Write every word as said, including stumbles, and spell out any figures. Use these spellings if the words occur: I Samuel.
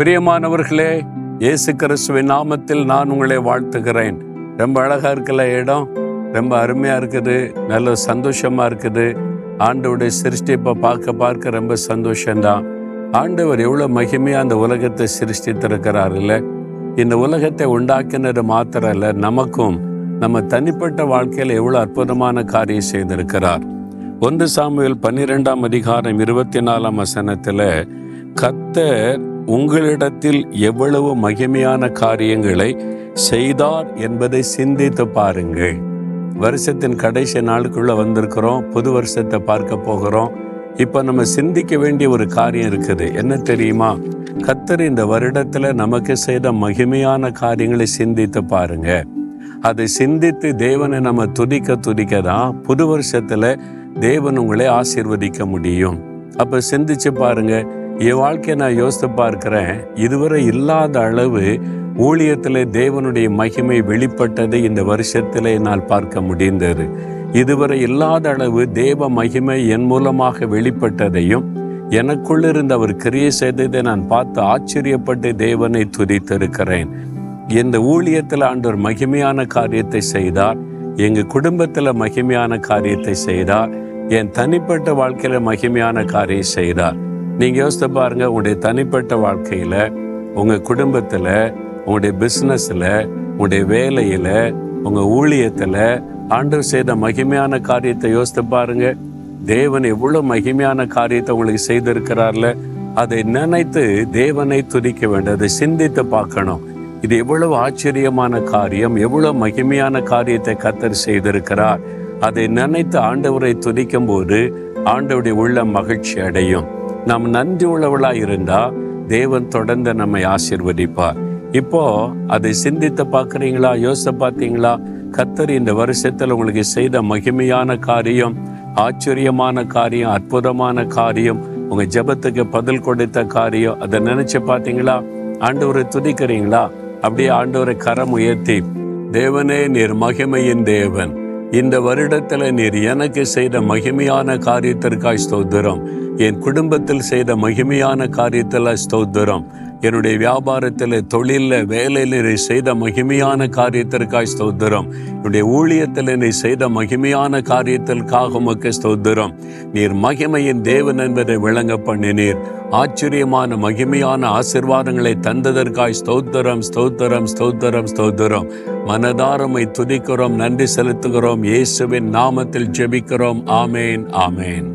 பிரியமானவர்களே, இயேசு கிறிஸ்துவின் நாமத்தில் நான் உங்களை வாழ்த்துகிறேன். ரொம்ப அழகாக இருக்கல இடம், ரொம்ப அருமையாக இருக்குது, நல்ல சந்தோஷமாக இருக்குது. ஆண்டவருடைய சிருஷ்டிப்பை பார்க்க பார்க்க ரொம்ப சந்தோஷந்தான். ஆண்டவர் எவ்வளோ மகிமையாக அந்த உலகத்தை சிருஷ்டித்திருக்கிறார் இல்லை? இந்த உலகத்தை உண்டாக்கினது மாத்திரம் இல்லை, நமக்கும் நம்ம தனிப்பட்ட வாழ்க்கையில் எவ்வளோ அற்புதமான காரியம் செய்திருக்கிறார். ஒன்று சாமுவேல் பன்னிரெண்டாம் அதிகாரம் இருபத்தி நாலாம் வசனத்தில், கர்த்தர் உங்களிடத்தில் எவ்வளவு மகிமையான காரியங்களை செய்தார் என்பதை சிந்தித்து பாருங்கள். வருஷத்தின் கடைசி நாளுக்குள்ளே வந்திருக்கிறோம், புது வருஷத்தை பார்க்க போகிறோம். இப்போ நம்ம சிந்திக்க வேண்டிய ஒரு காரியம் இருக்குது, என்ன தெரியுமா? கர்த்தர் இந்த வருடத்தில் நமக்கு செய்த மகிமையான காரியங்களை சிந்தித்து பாருங்க. அதை சிந்தித்து தேவனை நம்ம துதிக்க துதிக்க தான் புது வருஷத்தில் தேவன் உங்களை ஆசீர்வதிக்க முடியும். அப்போ சிந்திச்சு பாருங்க. என் வாழ்க்கையை நான் யோசித்து பார்க்கிறேன், இதுவரை இல்லாத அளவு ஊழியத்தில் தேவனுடைய மகிமை வெளிப்பட்டதை இந்த வருஷத்தில் என்னால் பார்க்க முடிந்தது. இதுவரை இல்லாத அளவு தேவ மகிமை என் மூலமாக வெளிப்பட்டதையும் எனக்குள்ளிருந்து அவர் கிரியை செய்ததை நான் பார்த்து ஆச்சரியப்பட்டு தேவனை துதித்திருக்கிறேன். இந்த ஊழியத்தில் ஆண்டவர் மகிமையான காரியத்தை செய்தார், எங்கள் குடும்பத்தில் மகிமையான காரியத்தை செய்தார், என் தனிப்பட்ட வாழ்க்கையில் மகிமையான காரியம் செய்தார். நீங்கள் யோசித்து பாருங்கள், உங்களுடைய தனிப்பட்ட வாழ்க்கையில், உங்கள் குடும்பத்தில், உங்களுடைய பிஸ்னஸில், உங்களுடைய வேலையில், உங்கள் ஊழியத்தில் ஆண்டவர் செய்த மகிமையான காரியத்தை யோசித்து பாருங்கள். தேவன் எவ்வளோ மகிமையான காரியத்தை உங்களுக்கு செய்திருக்கிறார்ல, அதை நினைத்து தேவனை துதிக்க வேண்டும், அதை சிந்தித்து பார்க்கணும். இது எவ்வளவு ஆச்சரியமான காரியம், எவ்வளோ மகிமையான காரியத்தை கர்த்தர் செய்திருக்கிறார். அதை நினைத்து ஆண்டவரை துதிக்கும் போது ஆண்டவருடைய உள்ள மகிழ்ச்சி அடையும். நாம் நன்றி உள்ளவளாக இருந்தால் தேவன் தொடர்ந்து நம்மை ஆசீர்வதிப்பார். இப்போ அதை சிந்தித்து பார்க்குறீங்களா? யோசித்து பார்த்தீங்களா? கர்த்தர் இந்த வருஷத்தில் உங்களுக்கு செய்த மகிமையான காரியம், ஆச்சரியமான காரியம், அற்புதமான காரியம், உங்கள் ஜெபத்துக்கு பதில் கொடுத்த காரியம், அதை நினச்சி பார்த்தீங்களா? ஆண்டவரை துதிக்கிறீங்களா? அப்படியே ஆண்டவரை கரம் உயர்த்தி, தேவனே நீர் மகிமையின் தேவன், இந்த வருடத்தில் நீர் எனக்கு செய்த மகிமையான காரியத்திற்காய் ஸ்தோத்திரம், என் குடும்பத்தில் செய்த மகிமையான காரியத்தில் ஸ்தோத்திரம், என்னுடைய வியாபாரத்தில், தொழிலில், வேலையில் நீ செய்த மகிமையான காரியத்திற்காய் ஸ்தோத்திரம், என்னுடைய ஊழியத்தில் நீ செய்த மகிமையான காரியத்திற்காக உமக்கு ஸ்தோத்திரம். நீர் மகிமையின் தேவன் என்பதை விளங்க பண்ணினீர். ஆச்சரியமான மகிமையான ஆசீர்வாதங்களை தந்ததற்காய் ஸ்தோத்திரம், ஸ்தோத்திரம், ஸ்தோத்திரம், ஸ்தோத்திரம். மனதாரமை துதிக்கிறோம், நன்றி செலுத்துகிறோம். இயேசுவின் நாமத்தில் ஜெபிக்கிறோம். ஆமேன், ஆமேன்.